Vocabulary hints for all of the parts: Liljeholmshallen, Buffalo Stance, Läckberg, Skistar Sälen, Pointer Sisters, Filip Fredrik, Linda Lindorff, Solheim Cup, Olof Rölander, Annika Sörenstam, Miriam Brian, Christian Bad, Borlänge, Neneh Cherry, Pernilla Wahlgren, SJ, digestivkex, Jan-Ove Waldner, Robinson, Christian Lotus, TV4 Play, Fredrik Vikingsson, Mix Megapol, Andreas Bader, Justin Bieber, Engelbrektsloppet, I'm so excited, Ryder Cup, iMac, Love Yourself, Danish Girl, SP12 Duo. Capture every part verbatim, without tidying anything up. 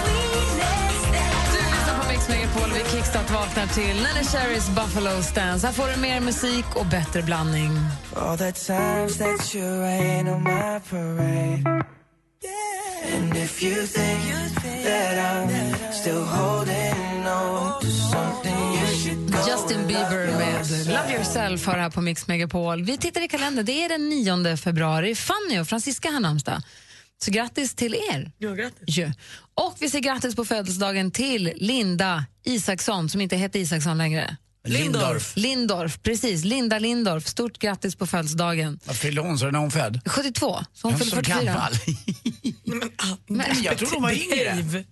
sweetness that I... Du lyssnar på Mix Megapol, vi kickstart vaknar till Neneh Cherrys Buffalo Stance. Här får du mer musik och bättre blandning. All the times that you rain on my parade. And if you think that I'm still holding on to something you should go. Justin Bieber med Love Yourself har här på Mix Megapol. Vi tittar i kalendern, det är den nionde februari. Fanny och Francisca har namnsdag. Så grattis till er. Ja, grattis. Ja. Och vi säger grattis på födelsedagen till Linda Isaksson, som inte heter Isaksson längre. Lindorff. Lindorff, precis. Linda Lindorff. Stort grattis på födelsedagen. Vad fyllde hon så när hon född? sjuttiotvå. Så hon fyllde fyrtiofyra. Men, men jag tror hon var yngre.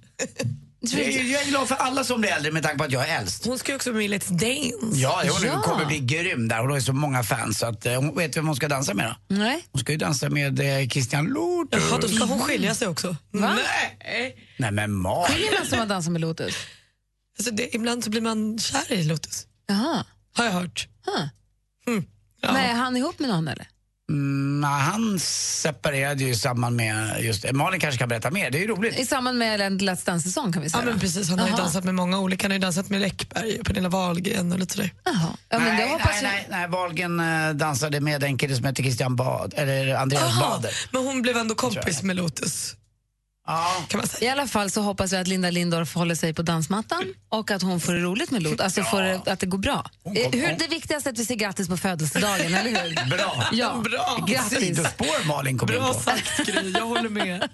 Jag, jag är glad för alla som blir äldre med tanke på att jag är äldst. Hon ska ju också bli lite dance. Ja, hon ja. kommer bli grym där. Hon har ju så många fans så att hon vet vem hon ska dansa med då. Nej. Hon ska ju dansa med eh, Christian Lotus. Ja, då ska hon skilja sig också. Va? Nej. Nej men man. Skiljer man som man dansar med Lotus? Alltså det, ibland så blir man kär i Lotus. Aha. Har jag hört. Mm. Ja. Men är han ihop med någon eller? Mm, nej, han separerade ju i samband med just, Malin kanske kan berätta mer, det är ju roligt. I samband med en Let's Dance-säsong kan vi säga. Ja men precis, han Aha. har ju dansat med många olika. Han har ju dansat med Läckberg och Pernilla Wahlgren och lite sådär. Ja, men nej, nej, jag... nej, nej, Wahlgren dansade med en kille som heter Christian Bad, eller Andreas Aha. Bader. Men hon blev ändå kompis med Lotus. Ja. I alla fall så hoppas vi att Linda Lindorff håller sig på dansmattan och att hon får det roligt med Lot, alltså ja. att det går bra. Hon kom, hon. Hur det viktigaste är att vi säger grattis på födelsedagen, eller hur? Bra. Ja. Bra. Grattis. Sidospår Malin kommer in på. Bra sagt Gry, jag håller med.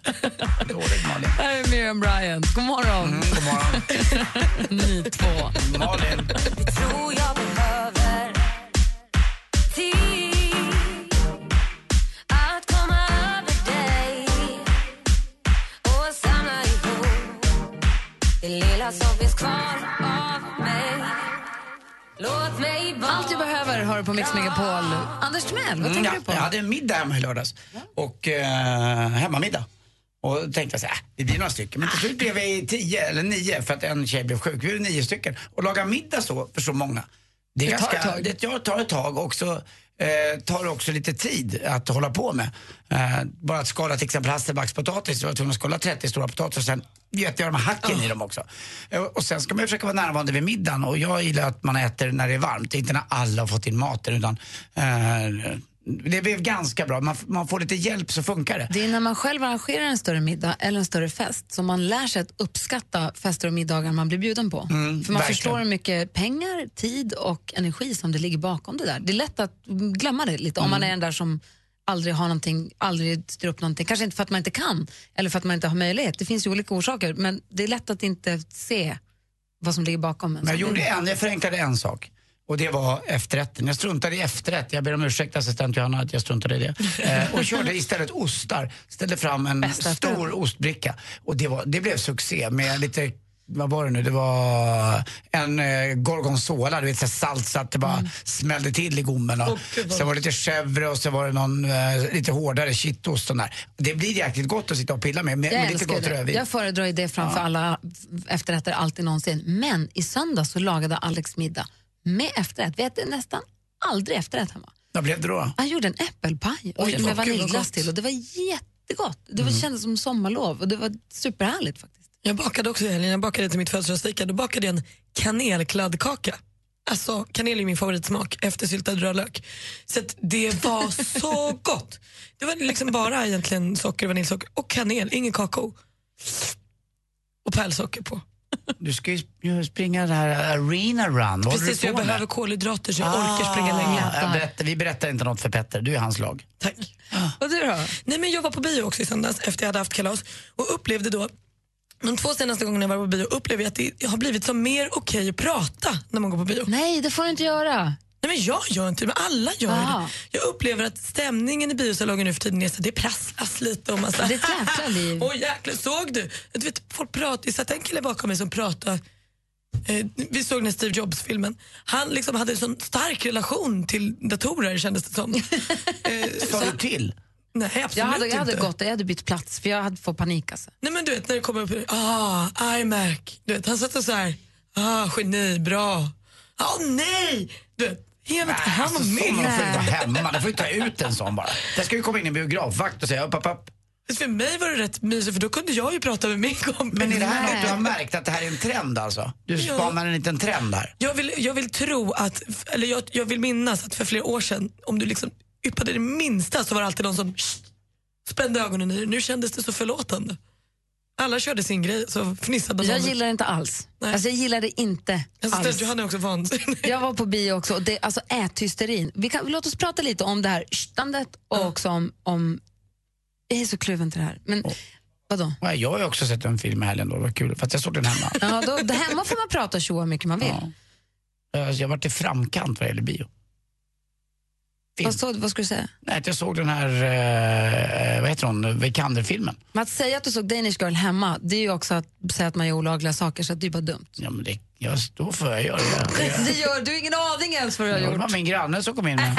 Dåligt Malin. Här är Miriam Brian. God morgon. Mm, god morgon. Ni två. Malin. Vi tror jag behöver tid. Allt jag behöver har du på Mix Megapol. Anders Timell, vad tänker ja, du på? Jag hade en middag hemma i lördags. Och eh, hemmamiddag. Och tänkte så här, det blir några stycken. Men till slut blev vi tio eller nio för att en tjej blev sjuk. Vi var nio stycken. Och laga middag så för så många. Det, är det ganska, tar ett tag. Det jag tar ett tag också. Eh, tar också lite tid att hålla på med. Eh, bara att skala till exempel hasselbackspotatis. Jag tror man skala trettio stora potatis och sen göter jag de hacken oh. i dem också. Eh, och sen ska man ju försöka vara närvarande vid middagen. Och jag gillar att man äter när det är varmt. Inte när alla har fått in maten utan eh, det blev ganska bra. Man, man får lite hjälp så funkar det. Det är när man själv arrangerar en större middag eller en större fest som man lär sig att uppskatta fester och middagar man blir bjuden på. Mm, För man verkligen. förstår hur mycket pengar, tid och energi som det ligger bakom det där. Det är lätt att glömma det lite mm. om man är den där som aldrig har någonting, aldrig styr upp någonting. Kanske inte för att man inte kan eller för att man inte har möjlighet. Det finns ju olika orsaker, men det är lätt att inte se vad som ligger bakom. Men jag, gjorde en, jag förenklade en sak. Och det var efterrätten. Jag struntade i efterrätt. Jag ber om ursäkt, assistent Johanna, att jag struntade i det. Eh, och körde istället ostar. Ställde fram en Bästa stor efterrätt. ostbricka. Och det, var, det blev succé med lite... Vad var det nu? Det var en eh, gorgonzola, du vet, så salt så att det bara mm. smällde till i gommen. Och oh, sen var det lite chèvre och så var det någon eh, lite hårdare kittost och där. Det blir jäkligt gott att sitta och pilla med, med, med lite gott rödvin. Jag föredrar ju det framför ja. alla efterrätter alltid någonsin. Men i söndag så lagade Alex middag med efterrätt. Vi äter nästan aldrig efterrätt hemma. Vad blev det då? Han gjorde en äppelpaj och med vaniljglass till och det var jättegott. Det var, mm. kändes som sommarlov och det var superhärligt faktiskt. Jag bakade också i helgen, jag bakade till mitt födelsedagsfika. Då bakade jag en kanelkladdkaka. Alltså, kanel är min favoritsmak efter syltad rödlök. Så att det var så gott. Det var liksom bara egentligen socker, vaniljsocker och kanel, ingen kakao. Och pärlsocker på. Du ska ju springa den här arena run. Vad Precis, jag behöver kolhydrater så jag ah, orkar springa längre. Berättar, vi berättar inte något för Petter, du är hans lag. Tack. Ah. Och du då? Nej, men jag var på bio också i söndags efter jag hade haft kalas och upplevde då de två senaste gångerna jag var på bio upplevde jag att det har blivit så mer okej att prata när man går på bio. Nej, det får du inte göra. Nej, men jag gör inte, men alla gör Aha. det. Jag upplever att stämningen i biosalongen nu för tiden är så det prasslas lite och massa. Det är jäkla liv. Åh jäklar, såg du? Du vet, folk pratar, så att en kille bakom mig som pratar. Eh, vi såg den Steve Jobs-filmen. Han liksom hade en sån stark relation till datorer, kändes det som. eh, Sa du till? Nej, absolut jag hade, jag hade inte. gått, jag hade bytt plats för jag hade fått panik alltså. Nej, men du vet när det kommer upp, ah, iMac, du vet, han satt så här, ah, geni, bra. Ja, ah, nej, du vet, jag vet, nej, han var alltså, med. Man får inte vara hemma, man får ju ta ut en sån bara. Där ska ju komma in i en biografvakt och säga upp, upp, upp. För mig var det rätt mysigt, för då kunde jag ju prata med min kompis. Men är det här något du har märkt att det här är en trend alltså? Du spanar ja. en liten trend här. Jag vill, jag vill tro att, eller jag, jag vill minnas att för flera år sedan, om du liksom yppade det minsta så var det alltid någon som spände ögonen i. Nu kändes det så förlåtande. Alla körde sin grej så fnissade de. Jag gillar det inte alls. Nej. Alltså jag gillar det inte alltså, alls. Johanna är också vansinnig. Jag var på bio också och det, alltså äthysterin. Vi kan, låt oss prata lite om det här standet och mm. också om, om... Jag är så kluven till det här. Men... Oh. Vadå? Ja, jag har ju också sett en film i helgen då. Det var kul för att jag såg den hemma. Ja, då, hemma får man prata så mycket man vill. Ja. Alltså, jag har varit i framkant vad gäller bio. Vad, såg, vad ska du säga? Nej, jag såg den här, eh, vad heter hon, Vikander-filmen. Men att säga att du såg Danish Girl hemma, det är ju också att säga att man gör olagliga saker, så att det är bara dumt. Ja, men det, jag står för jag gör det. Jag, det gör, du har ingen aning ens för vad jag har gjort. Det var min granne som kom in med.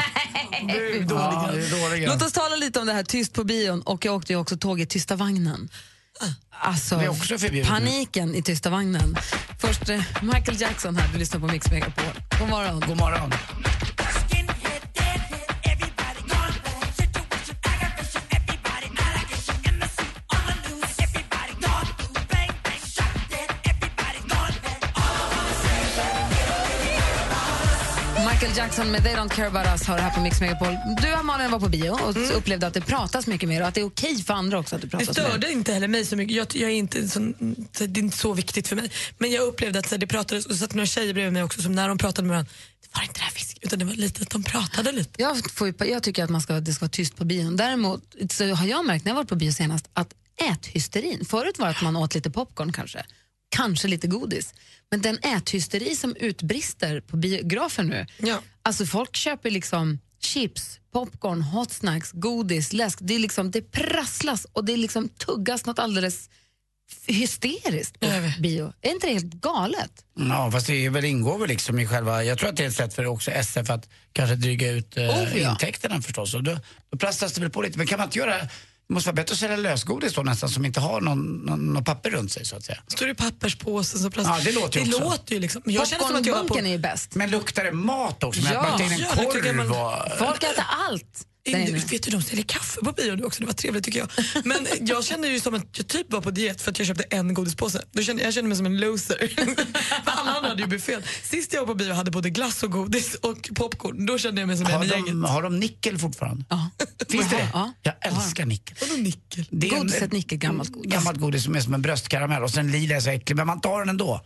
Du är dålig. Ja, dålig. Låt oss tala lite om det här tyst på bion, och jag åkte ju också tåg i tysta vagnen. Alltså, paniken i tysta vagnen. Först eh, Michael Jackson här, du lyssnar på Mix Megapol. God morgon. God morgon. Michael Jackson med They Don't Care About Us har det här på Mix Megapol. Du och Malin var på bio och mm. upplevde att det pratas mycket mer och att det är okej för andra också att du pratas mer. Det störde mer. Inte heller mig så mycket. Jag, jag är inte så, det är inte så viktigt för mig. Men jag upplevde att det pratades och så satt några tjejer bredvid mig också som när de pratade med varandra, det var inte det här fisk, utan det var lite att de pratade lite. Jag, får, jag tycker att man ska, det ska vara tyst på bion. Däremot så har jag märkt när jag var på bio senast att äthysterin, förut var att man åt lite popcorn kanske. Kanske lite godis. Men den äthysteri som utbrister på biografen nu. Ja. Alltså folk köper liksom chips, popcorn, hot snacks, godis, läsk. Det är liksom, det prasslas och det liksom tuggas något alldeles hysteriskt på bio. Är inte det helt galet? Ja, fast det är väl ingår väl liksom i själva... Jag tror att det är ett sätt för också S F att kanske dryga ut eh, oh, ja. intäkterna förstås. Och då, då prasslas det väl på lite. Men kan man inte göra... Det måste vara bättre att sälja lösgodis då nästan som inte har någon, någon, någon papper runt sig så att säga. Står det papperspåsen så plötsligt. Ja, det låter ju det också. Det låter ju liksom. Jag känner som att jag var på... är bäst. Men luktar det mat också? Men ja, att man inte är en korv. Folk äter allt. Nej, nej. Vet du, de ställer kaffe på bio nu också. Det var trevligt tycker jag. Men jag kände ju som att jag typ var på diet för att jag köpte en godispåse. Då kände, jag kände mig som en loser. För alla andra hade ju buffet. Sist jag var på bio hade både glass och godis och popcorn. Då kände jag mig som en i gänget. Har de nickel fortfarande? Ja. Finns det det? Ja. Jag älskar nickel. Vadå nickel? Det är godiset nickel, gammalt godis. Gammalt godis som är som en bröstkaramell och sen lila så äcklig. Men man tar den ändå.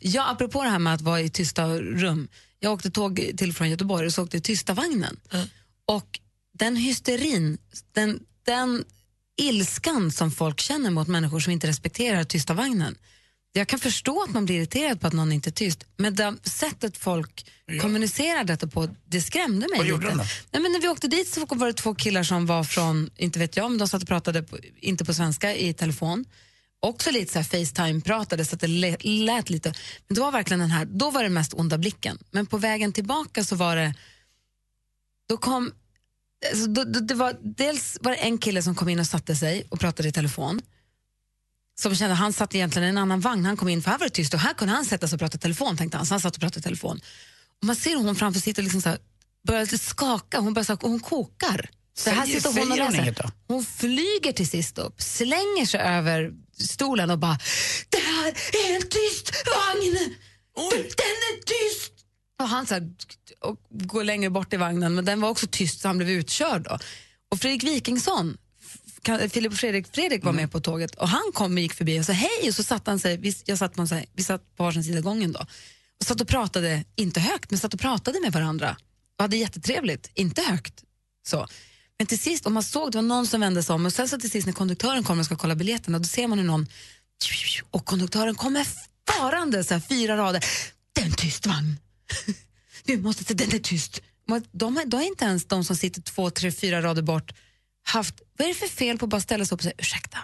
Ja, apropå det här med att vara i tysta rum. Jag åkte tåg till från Göteborg och så åkte i tysta vagnen. Mm. Och den hysterin, den, den ilskan som folk känner mot människor som inte respekterar tysta vagnen. Jag kan förstå att man blir irriterad på att någon inte är tyst. Men det sättet folk ja. kommunicerar detta på, det skrämde mig. Vad lite. Gjorde de då? Nej, men när vi åkte dit så var det två killar som var från, inte vet jag, men de satt och pratade på, inte på svenska i telefon. Också lite så här FaceTime-pratade så att det lät, lät lite. Men det var verkligen den här, då var det mest onda blicken. Men på vägen tillbaka så var det, då kom... Alltså, då, då, det var, dels var det en kille som kom in och satte sig och pratade i telefon som kände, han satt egentligen i en annan vagn, han kom in för här var det tyst och här kunde han sätta sig och prata i telefon, tänkte han, så han satt och pratade i telefon och man ser hon framför sitt och liksom så här, börjar lite skaka, hon, börjar, hon kokar så här säger, sitter hon och läser, hon flyger till sist upp, slänger sig över stolen och bara det här är en tyst vagn. Oj. Den är tyst. Och han så här, och går längre bort i vagnen, men den var också tyst så han blev utkörd då. Och Fredrik Vikingsson, Filip Fredrik Fredrik var mm. med på tåget och han kom och gick förbi och sa hej och så satt han sig, vi, jag satt, man, så här, vi satt på varsin sida gången då. Och satt och pratade, inte högt, men satt och pratade med varandra. Och hade jättetrevligt, inte högt. Så. Men till sist, om man såg, det var någon som vände sig om och sen så till sist när konduktören kommer och ska kolla biljetterna, då ser man hur någon, och konduktören kommer farande så här, fyra rader, den tyst vagn. Du måste se, den är tyst. De, de är inte ens de som sitter två, tre, fyra rader bort haft, vad är det för fel på att bara ställa sig upp och säga ursäkta,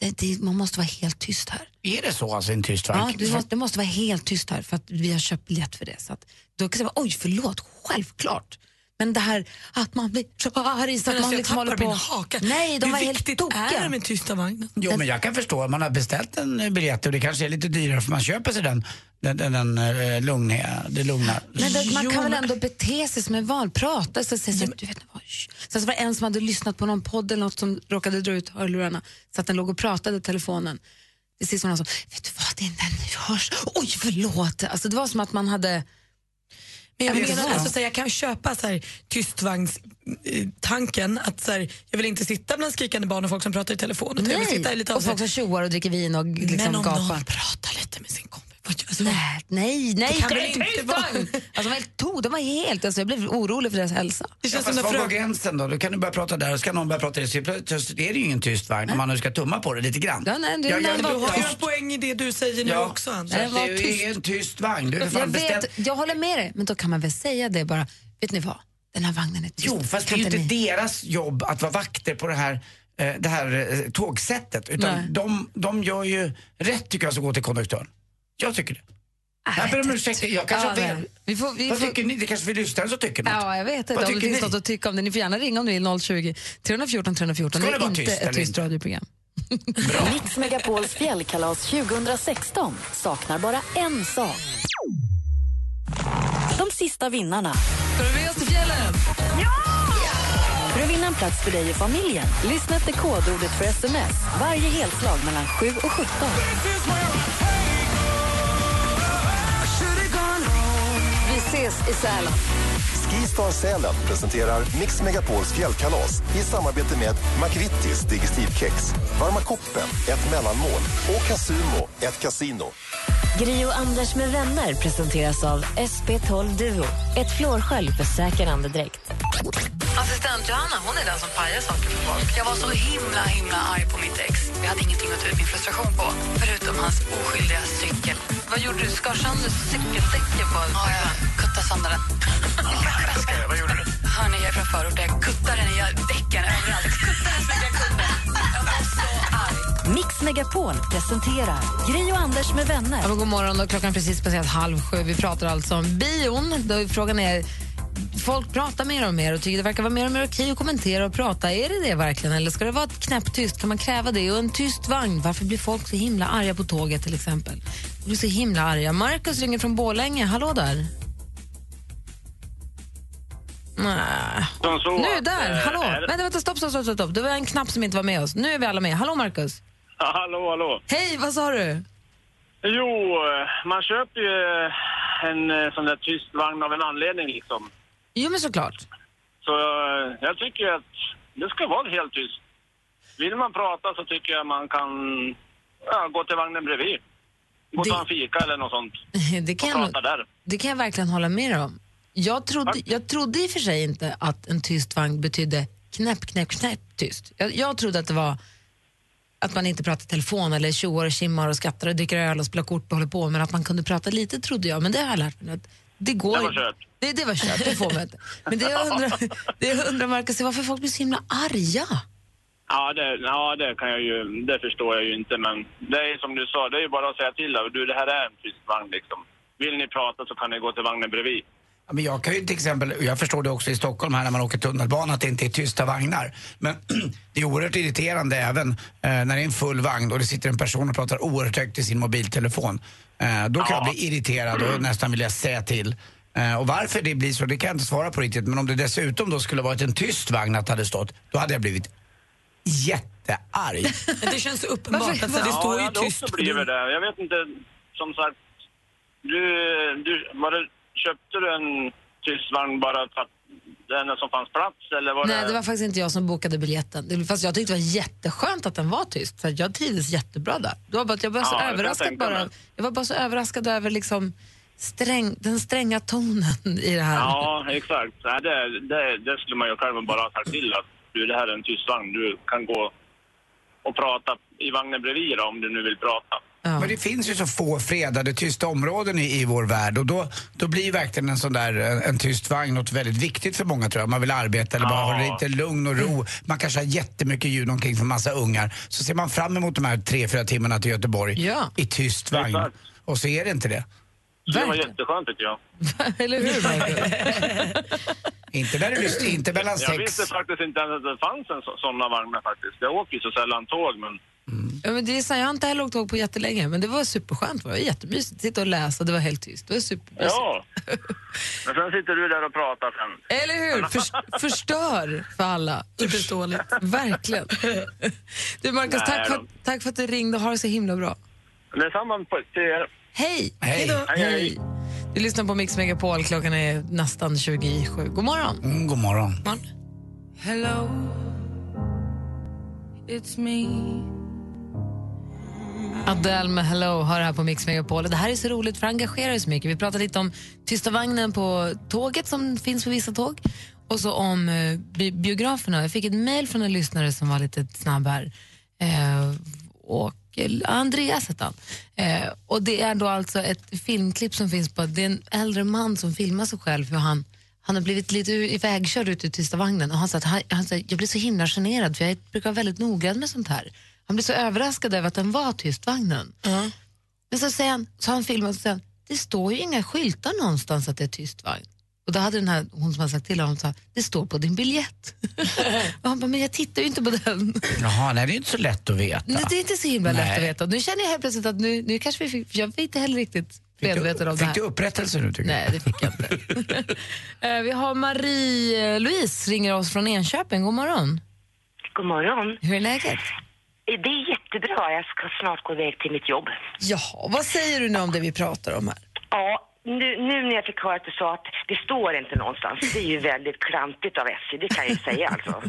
det, det, man måste vara helt tyst här. Är det så alltså en tyst vagn? Ja, det måste, det måste vara helt tyst här för att vi har köpt biljett för det. Så att, då kan jag säga, oj förlåt, självklart. Men det här att man blir arg så att man liksom håller på. Nej, de var helt tokiga. Hur är det med tysta vagnen? Jo, men jag kan förstå att man har beställt en biljett och det kanske är lite dyrare för man köper sig den, den, den, den eh, lugna, det lugnar. Men det, man kan väl ändå bete sig som en valprat. Så, så, så, så, du vet, så, så var det en som hade lyssnat på någon podd eller något som råkade dra ut hörlurarna så att den låg och pratade i telefonen. Det ser som någon som, vet du vad, det är den du hörs. Oj, förlåt. Alltså det var som att man hade... Jag, menar, ja. alltså, här, jag kan köpa så här, tystvagns eh, tanken att så här, jag vill inte sitta bland skrikande barn och folk som pratar i telefon. Och, jag vill sitta lite av, och folk som tjoar och dricker vin och liksom gapar. Men om gapar. Någon pratar lite med sin kompis. Alltså, nej, nej, nej. Det kan det inte tyst, vara. Alltså, de, tog, de var helt, alltså, jag blev orolig för deras hälsa. Det känns ja, som fast var gränsen då? Då kan du börja prata där och ska någon börja prata i det. Det är ju ingen tyst vagn om man nu ska tumma på det lite grann. Ja, nej, du, jag, jag, du har ju en poäng i det du säger nu ja. också. Anders. Nej, det är ju ingen tyst vagn. Du är jag, vet, jag håller med dig, men då kan man väl säga det bara. Vet ni vad? Den här vagnen är tyst. Jo, fast det är ju inte deras jobb att vara vakter på det här. Det här tågsättet. Utan de, de gör ju rätt tycker jag som går till konduktören. Jag tycker det. Ah, jag ber om ursäkt. Jag kanske ja, fel. Vi får, vi Vad får... tycker ni? Det kanske vi lyssnar så tycker något. Ja, jag vet inte. Om det finns något att tycka om det. Ni får gärna ringa om ni är noll tjugo, tre fjorton, tre fjorton. Ska det, det inte tyst, ett tyst radioprogram. Mix Megapols fjällkalas tjugo sexton saknar bara en sak. De sista vinnarna. Ska du med oss till fjällen? Ja! För att vinna en plats för dig och familjen, lyssna efter kodordet för sms. Varje helslag mellan sju och sjutton. Ses i Sälen. Skistar Sälen presenterar Mix Megapols fjällkalas i samarbete med McVities digestivkex, varma koppen, ett mellanmål och Casumo, ett kasino. Gri och Anders med vänner presenteras av S P tolv Duo, ett flårskölj för säker andedräkt. Assistent Johanna, hon är den som pajar saker för folk. Jag var så himla, himla arg på mitt ex. Jag hade ingenting att ta ut min frustration på, förutom hans oskyldiga cykel. Vad gjorde du? Skar sönder cykeldäcken på en ja, kutta sönder den. Ja, vad gjorde du? Hörni, jag är från förort. Jag kuttar den i däcken överallt. Kuttar den som jag kunde. Jag var så arg. Mix Megapol presenterar Gri och Anders med vänner. Ja, god morgon. Och klockan precis passerat halv sju. Vi pratar alltså om bion. Då frågan är... Folk pratar mer och mer och tycker det verkar vara mer och mer okej att kommentera och prata. Är det det verkligen? Eller ska det vara knäpptyst? Kan man kräva det? Och en tyst vagn. Varför blir folk så himla arga på tåget till exempel? De blir så himla arga. Markus ringer från Borlänge. Hallå där. Nej. Så, nu, där, äh, hallå. Är... Vänta, vänta, stopp, stopp, stopp, stopp. Det var en knapp som inte var med oss. Nu är vi alla med. Hallå, Markus. Ja, hallå, hallå. Hej, vad sa du? Jo, man köper ju en sån där tyst vagn av en anledning, liksom. Jo, men såklart. Så jag tycker att det ska vara helt tyst. Vill man prata så tycker jag man kan ja, gå till vagnen bredvid. Gå det... ta en fika eller något sånt. det, kan jag, där. det kan jag verkligen hålla med om. Jag trodde, jag trodde i och för sig inte att en tyst vagn betydde knäpp, knäpp, knäpp tyst. Jag, jag trodde att det var att man inte pratade telefon eller tjoar och kimmar och skrattar och dricker öl och spelar kort och håller på. Men att man kunde prata lite trodde jag. Men det har jag lärt mig. Det går. Det var kört. Det, det var kört, det får man inte. Men det jag undrar, det jag undrar Marcus, är varför folk blir så himla arga? Ja det, ja, det kan jag ju, det förstår jag ju inte. Men det är som du sa, det är ju bara att säga till. Du, det här är en tyst vagn liksom. Vill ni prata så kan ni gå till vagnen bredvid. Men jag kan ju till exempel, jag förstår det också i Stockholm här när man åker tunnelbana att det inte är tysta vagnar. Men det är oerhört irriterande även eh, när det är en full vagn och det sitter en person och pratar oerhört högt i sin mobiltelefon. Eh, då kan ja. jag bli irriterad och nästan vilja säga till. Eh, och varför det blir så, det kan jag inte svara på riktigt. Men om det dessutom då skulle varit en tyst vagn att det hade stått, då hade jag blivit jättearg. Det känns uppenbart varför? Att det ja, står ju tyst. Ja, det också blivit det. Jag vet inte, som sagt, du, du var det... Köpte du en tystvagn bara för att den som fanns plats? Eller var Nej, det... det var faktiskt inte jag som bokade biljetten. Fast jag tyckte det var jätteskönt att den var tyst. För jag trivdes jättebra där. Det var bara att jag var så ja, överraskad jag bara. Jag var bara så överraskad över liksom sträng, den stränga tonen i det här. Ja, exakt. Nej, det, det, det skulle man ju själv bara ha sagt till. Att du, det här är en tystvagn. Du kan gå och prata i vagnen bredvid då, om du nu vill prata. Ja. Men det finns ju så få fredade tysta områden i, i vår värld och då, då blir verkligen en sån där en, en tyst vagn något väldigt viktigt för många tror jag. Man vill arbeta eller bara ja. ha lite lugn och ro. Man kanske har jättemycket ljud omkring för massa ungar. Så ser man fram emot de här tre, fyra timmarna till Göteborg ja. i tyst vagn. Exakt. Och så är det inte det. Det var jätteskönt tycker jag. Eller hur? inte, där lyst, inte mellan sex. Jag visste faktiskt inte att det fanns en så, sådana vagnar faktiskt. Jag åker ju så sällan tåg men... Mm. Ja, men det är sant, jag har inte heller åkt tåg på jättelänge. Men det var superskönt, det var jättemysigt. Sitta och läsa, det var helt tyst, det var supermysigt. Ja, men sen sitter du där och pratar sen. Eller hur, För, förstör för alla. Superståligt, verkligen. Du Marcus, tack för, tack för att du ringde och har det så himla bra. Detsamma till er. Hej, hej då. Hej, hej. Du lyssnar på Mix Megapol, klockan är nästan tjugosju. God morgon. Mm, god morgon. God morgon. Hello, it's me. Adele med Hello har här på Mix Megapol. Det här är så roligt för engagerar så mycket. Vi pratar lite om tysta vagnen på tåget som finns på vissa tåg. Och så om bi- biograferna. Jag fick ett mejl från en lyssnare som var lite snabb här. Eh, och Andreas hette han. Eh, och det är då alltså ett filmklipp som finns på. Det är en äldre man som filmar sig själv. För han, han har blivit lite ivägkörd ut ur tysta vagnen. Och han sa att han, han sa, jag blir så himla generad för jag brukar vara väldigt noggrann med sånt här. Han blev så överraskad över att den var tystvagnen. Mm. Men så säger han, så har han filmat och säger, det står ju inga skyltar någonstans att det är tystvagn. Och då hade den här, hon som hade sagt till honom, sa, det står på din biljett. Och han bara, men jag tittar ju inte på den. Jaha, nej, det är ju inte så lätt att veta. Nej, det är inte så himla nej. lätt att veta. Nu känner jag helt plötsligt att nu, nu kanske vi fick, jag vet inte heller riktigt. Fick du, fick det du upprättelse nu tycker nej, jag? Nej, det fick jag inte. Vi har Marie-Louise ringer oss från Enköping. God morgon. God morgon. Hur är läget? Det är jättebra. Jag ska snart gå iväg till mitt jobb. Jaha, vad säger du nu om det vi pratar om här? Ja, nu, nu när jag fick höra att du sa att det står inte någonstans. Det är ju väldigt klantigt av S J, det kan jag ju säga alltså.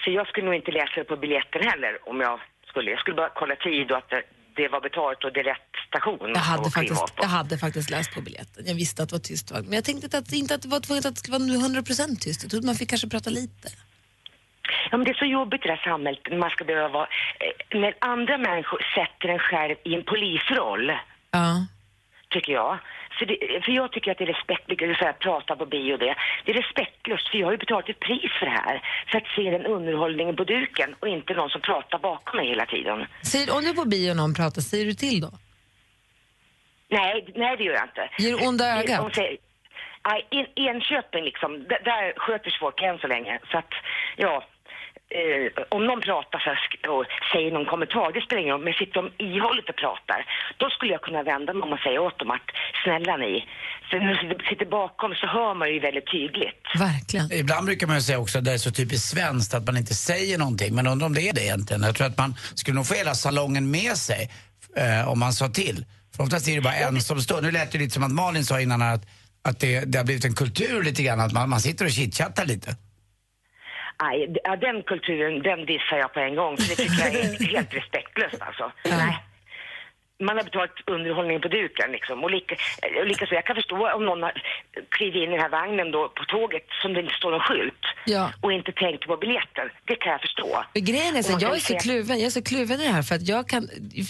Så jag skulle nog inte läsa det på biljetten heller om jag skulle. Jag skulle bara kolla tid och att det, det var betalt och det är rätt station. Jag hade, faktiskt, jag hade faktiskt läst på biljetten. Jag visste att det var tyst. Men jag tänkte att, inte att det var tvunget att det skulle vara hundra procent tyst. Jag trodde man fick kanske prata lite. Ja, men det är så jobbigt det här samhället. Man ska behöva vara, eh, när andra människor sätter en själv i en polisroll. Ja. Tycker jag. För, det, för jag tycker att det är respektlöst att prata på bio och det. Det är respektlöst för jag har ju betalat ett pris för det här. För att se den underhållningen på duken och inte någon som pratar bakom mig hela tiden. Säger, om du är på bio och någon pratar, säger du till då? Nej, nej det gör jag inte. Ger du onda ögat? I en, Enköping liksom, där, där sköter folk än så länge. Så att, ja... eh, om någon pratar först och säger någon kommentar, det spelar ingen roll, men sitter de ihålligt och pratar, då skulle jag kunna vända mig om och säga åt dem att snälla ni. För när de sitter bakom så hör man ju väldigt tydligt. Verkligen. Ibland brukar man ju säga också att det är så typiskt svenskt att man inte säger någonting, men undrar om det är det egentligen. Jag tror att man skulle nog få hela salongen med sig eh, om man sa till. För oftast är det bara en som står. Nu lät det lite som att Malin sa innan att, att det, det har blivit en kultur lite grann, att man, man sitter och chitchattar lite. Nej, ja, den kulturen, den dissar jag på en gång. För det tycker jag är helt respektlöst alltså. Mm. Nej. Man har betalat underhållningen på duken liksom. Och lika, lika så jag kan förstå om någon har klivit in i den här vagnen då på tåget som det inte står någon skylt. Ja. Och inte tänker på biljetten. Det kan jag förstå. Grejen är så, jag är så, se... kluven, jag är så kluven i det här. För att jag kan...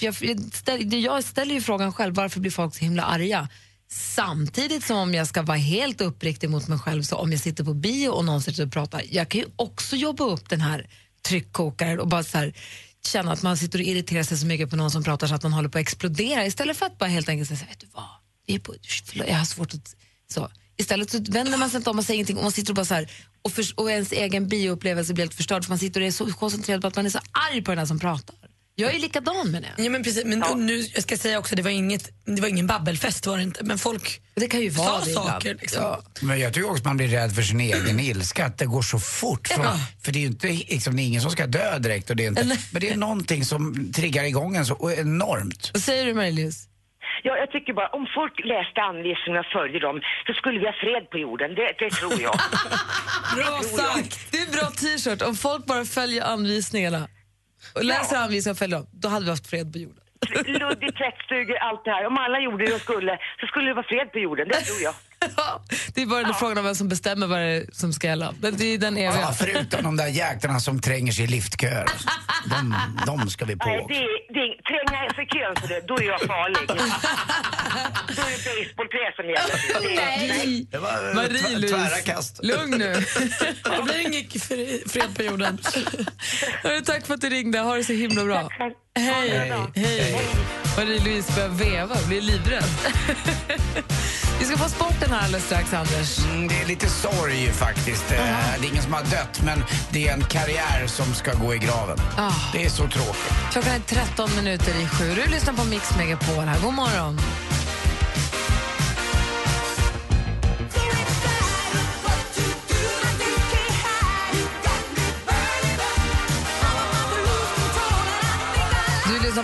Jag, ställer, jag ställer ju frågan själv, varför blir folk så himla arga? Samtidigt som om jag ska vara helt uppriktig mot mig själv, så om jag sitter på bio och någon sitter och pratar, jag kan ju också jobba upp den här tryckkokaren och bara så här... känna att man sitter och irriterar sig så mycket på någon som pratar så att man håller på att explodera, istället för att bara helt enkelt säga, vet du vad, jag, är på, jag har svårt att... Så. Istället så vänder man sig inte om och säger ingenting och man sitter och bara så här, och, för, och ens egen bioupplevelse blir helt förstörd för man sitter och är så koncentrerad på att man är så arg på den här som pratar. Jag är ju likadan med det. Ja, men precis, men ja. Nu jag ska säga också, det var inget, det var ingen babbelfest var det inte, men folk, det kan ju vara det saker liksom. Ja. Men jag tycker också att man blir rädd för sin egen ilska, att det går så fort från, ja. För det är ju inte liksom, det är ingen som ska dö direkt och det är inte, eller... men det är någonting som triggar igång en så enormt. Vad säger du, Marie-Louise? Ja, jag tycker bara, om folk läste anvisningarna och följde dem, så skulle vi ha fred på jorden. Det, det tror jag. Bra sagt. Det är en bra t-shirt. Om folk bara följer anvisningarna och läser ja. Anvisningar och följer dem, då hade vi haft fred på jorden. Luddigt, tvättstugor, allt det här. Om alla gjorde det och skulle, så skulle det vara fred på jorden. Det tror jag. Ja, det är bara den ja. Frågan om vem som bestämmer vad det är som ska gälla. Men det är den eviga. Ja, förutom de där jäklarna som tränger sig i liftköer. De, de ska vi på. Nej, det är, det är, tränga sig i kön så det, då är jag farlig. Då är det baseballträ som gäller. Det är, nej. Det var Marie-Louise, tvära kast. Lugn nu. Det blir inget fred på jorden. Tack för att du ringde. Ha det så himla bra. Hej, hej, hej. Marie-Louise börjar veva och blir livrädd. Vi ska få sporten här alldeles strax, Anders. Mm, det är lite sorg faktiskt. Uh-huh. Det är ingen som har dött, men det är en karriär som ska gå i graven. Uh. Det är så tråkigt. Klockan är tretton minuter i sju. Du lyssnar på Mix Megapol här. God morgon.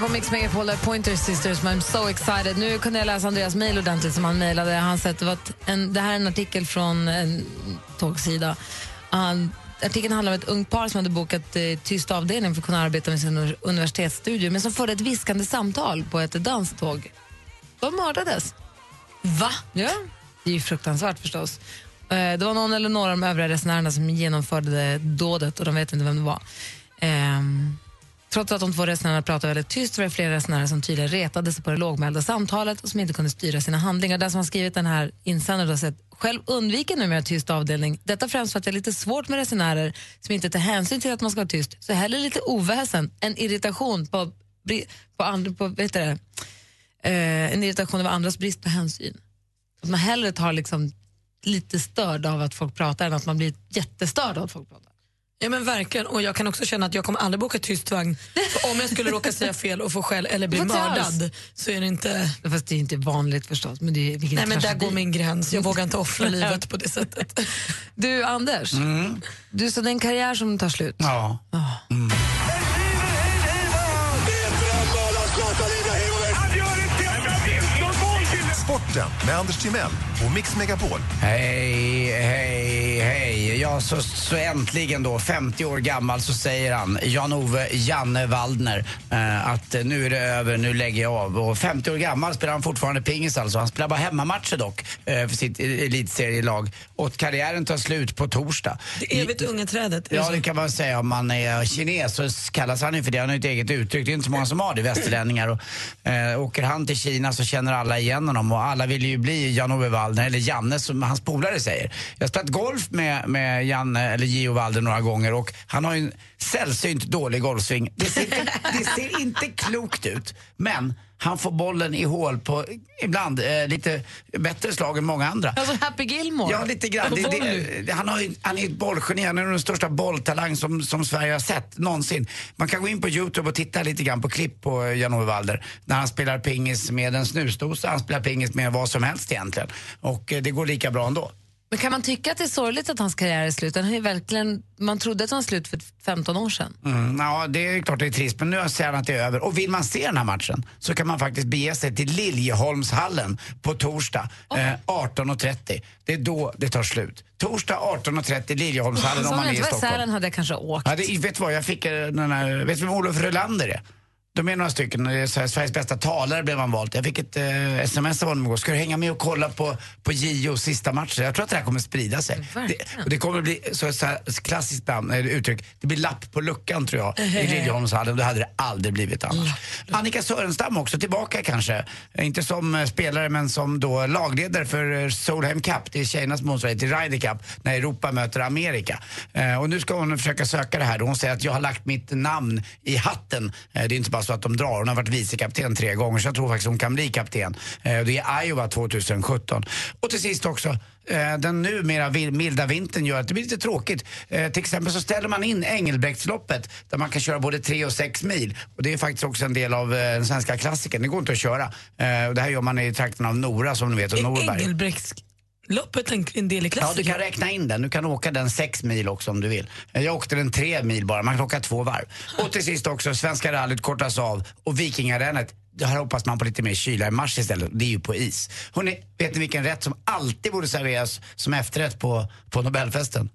På Mix Megapol där Pointer Sisters, I'm so excited. Nu kunde jag läsa Andreas mejl ordentligt som han mejlade. Han sa att det, var en, det här är en artikel från en tågsida. Uh, artikeln handlar om ett ungt par som hade bokat uh, tyst avdelning för att kunna arbeta med sin universitetsstudier, men som förde ett viskande samtal på ett danståg. De mördades. Va? Ja, det är ju fruktansvärt förstås. Uh, det var någon eller några av de övriga resenärerna som genomförde dådet och de vet inte vem det var. Um, Trots att de två resenärerna pratade väldigt tyst var det flera resenärer som tydligen retade sig på det lågmälda samtalet och som inte kunde styra sina handlingar. Den som har skrivit den här insändaren har sett, själv undviker nu med tyst avdelning. Detta främst för att det är lite svårt med resenärer som inte tar hänsyn till att man ska vara tyst. Så heller lite oväsen, en irritation på, på, and, på vet du det, eh, en irritation över andras brist på hänsyn. Att man hellre tar liksom lite störd av att folk pratar än att man blir jättestörd av att folk pratar. Ja, men verkligen, och jag kan också känna att jag kommer aldrig boka tyst vagn. För om jag skulle råka säga fel och få skäll eller bli mördad så är det inte... Fast det är inte vanligt förstås. Men det är, nej, men där går min gräns. Jag vågar inte offra livet på det sättet. Du, Anders, mm. du sa det är en karriär som tar slut. Ja. Oh. Mm. Sporten med Anders Timell och Mix Megapol. Hej, hej, hej. Ja, så, så äntligen då, femtio år gammal, så säger han, Jan-Ove Janne Waldner, eh, att nu är det över, nu lägger jag av. Och femtio år gammal spelar han fortfarande pingis alltså. Han spelar bara hemmamatcher dock eh, för sitt elitserielag. Och karriären tar slut på torsdag. Det evigt unga trädet. Ja, det kan man säga. Om man är kines så kallas han ju för det. Han har ju ett eget uttryck. Det är inte så många som har det, västerlänningar. Och, eh, åker han till Kina så känner alla igen honom. Och alla vill ju bli Jan-Ove Waldner, eller Janne som hans polare säger. Jag har spelat golf med, med Janne, eller J O Waldner några gånger, och han har ju en sällsynt dålig golfsving. Det ser, det ser inte klokt ut, men han får bollen i hål på ibland eh, lite bättre slag än många andra. Alltså Happy Gilmore. Ja, lite grann. Det, det, det, han, har, han är ett bollgeni, han är den största bolltalang som, som Sverige har sett någonsin. Man kan gå in på YouTube och titta lite grann på klipp på Jan-Ove Waldner. När han spelar pingis med en snusdosa, han spelar pingis med vad som helst egentligen. Och eh, det går lika bra ändå. Men kan man tycka att det är sorgligt att hans karriär är slut? Han är verkligen, man trodde att han var slut för femton år sedan. Mm, ja, det är klart det är trist, men nu ser han att det är över. Och vill man se den här matchen så kan man faktiskt bege sig till Liljeholmshallen på torsdag oh. eh, arton och trettio. Det är då det tar slut. Torsdag arton och trettio Liljeholmshallen oh, om man är i Stockholm. Sälen hade jag kanske åkt. Ja, det, vet du vad, jag fick den här, vet du vem Olof Rölander är? De är några stycken, det är Sveriges bästa talare blev man valt. Jag fick ett eh, sms av honom igår. Ska du hänga med och kolla på, på Gios sista matcher? Jag tror att det här kommer sprida sig. Det, och det kommer bli så, så här, klassiskt namn, uttryck. Det blir lapp på luckan tror jag i Liljeholmshallen. Det hade det aldrig blivit annars. Annika Sörenstam också, tillbaka kanske. Inte som spelare men som då lagledare för Solheim Cup. Det är tjejernas motsvarighet till Ryder Cup när Europa möter Amerika. Eh, och nu ska hon försöka söka det här. Hon säger att jag har lagt mitt namn i hatten. Eh, det är inte bara så att de drar. Hon har varit vicekapten tre gånger så jag tror faktiskt hon kan bli kapten. Det är Iowa tjugo sjutton. Och till sist också, den numera milda vintern gör att det blir lite tråkigt. Till exempel så ställer man in Engelbrektsloppet där man kan köra både tre och sex mil. Och det är faktiskt också en del av den svenska klassiken. Det går inte att köra. Det här gör man i trakten av Nora som ni vet och Norberg. Engelbrekts... Loppet är en del i klassen. Ja, du kan räkna in den. Du kan åka den sex mil också om du vill. Jag åkte den tre mil bara. Man kan åka två varv. Och till sist också, svenska rallyt kortas av och vikingarennet. Det här hoppas man på lite mer kyla i mars istället. Det är ju på is. Hörrni, vet ni vilken rätt som alltid borde serveras som efterrätt på, på Nobelfesten?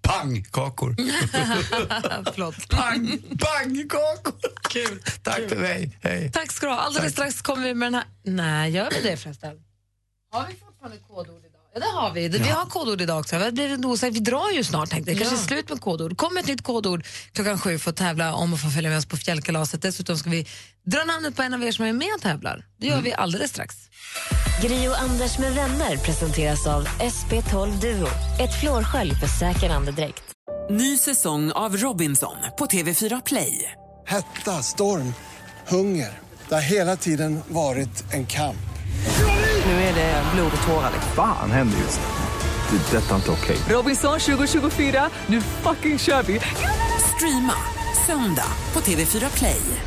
Pangkakor. Förlåt. Pang, pangkakor. Kul. Tack Kul. för mig. Hej. Tack ska du ha. Alldeles Tack. strax kommer vi med den här. Nej, gör vi det förresten? Har vi fortfarande kodord idag? Ja, det har vi. Det, ja. Vi har kodord idag också. Det blir en osäk. Vi drar ju snart, tänkte jag. Kanske ja. slut med kodord. Kom ett nytt kodord klockan sju för att tävla om och få följa med oss på fjällkalaset. Dessutom ska vi dra namnet på en av er som är med och tävlar. Det gör mm. vi alldeles strax. Gri och Anders med vänner presenteras av S P tolv Duo. Ett flårskölj för säker andedräkt. Ny säsong av Robinson på T V fyra Play. Hetta, storm, hunger. Det har hela tiden varit en kamp. Nu är det blod och tårar. Fan händer just det. Det är detta inte okej. Okay. Robinson tjugo tjugofyra, nu fucking kör vi. Streama söndag på T V fyra Play.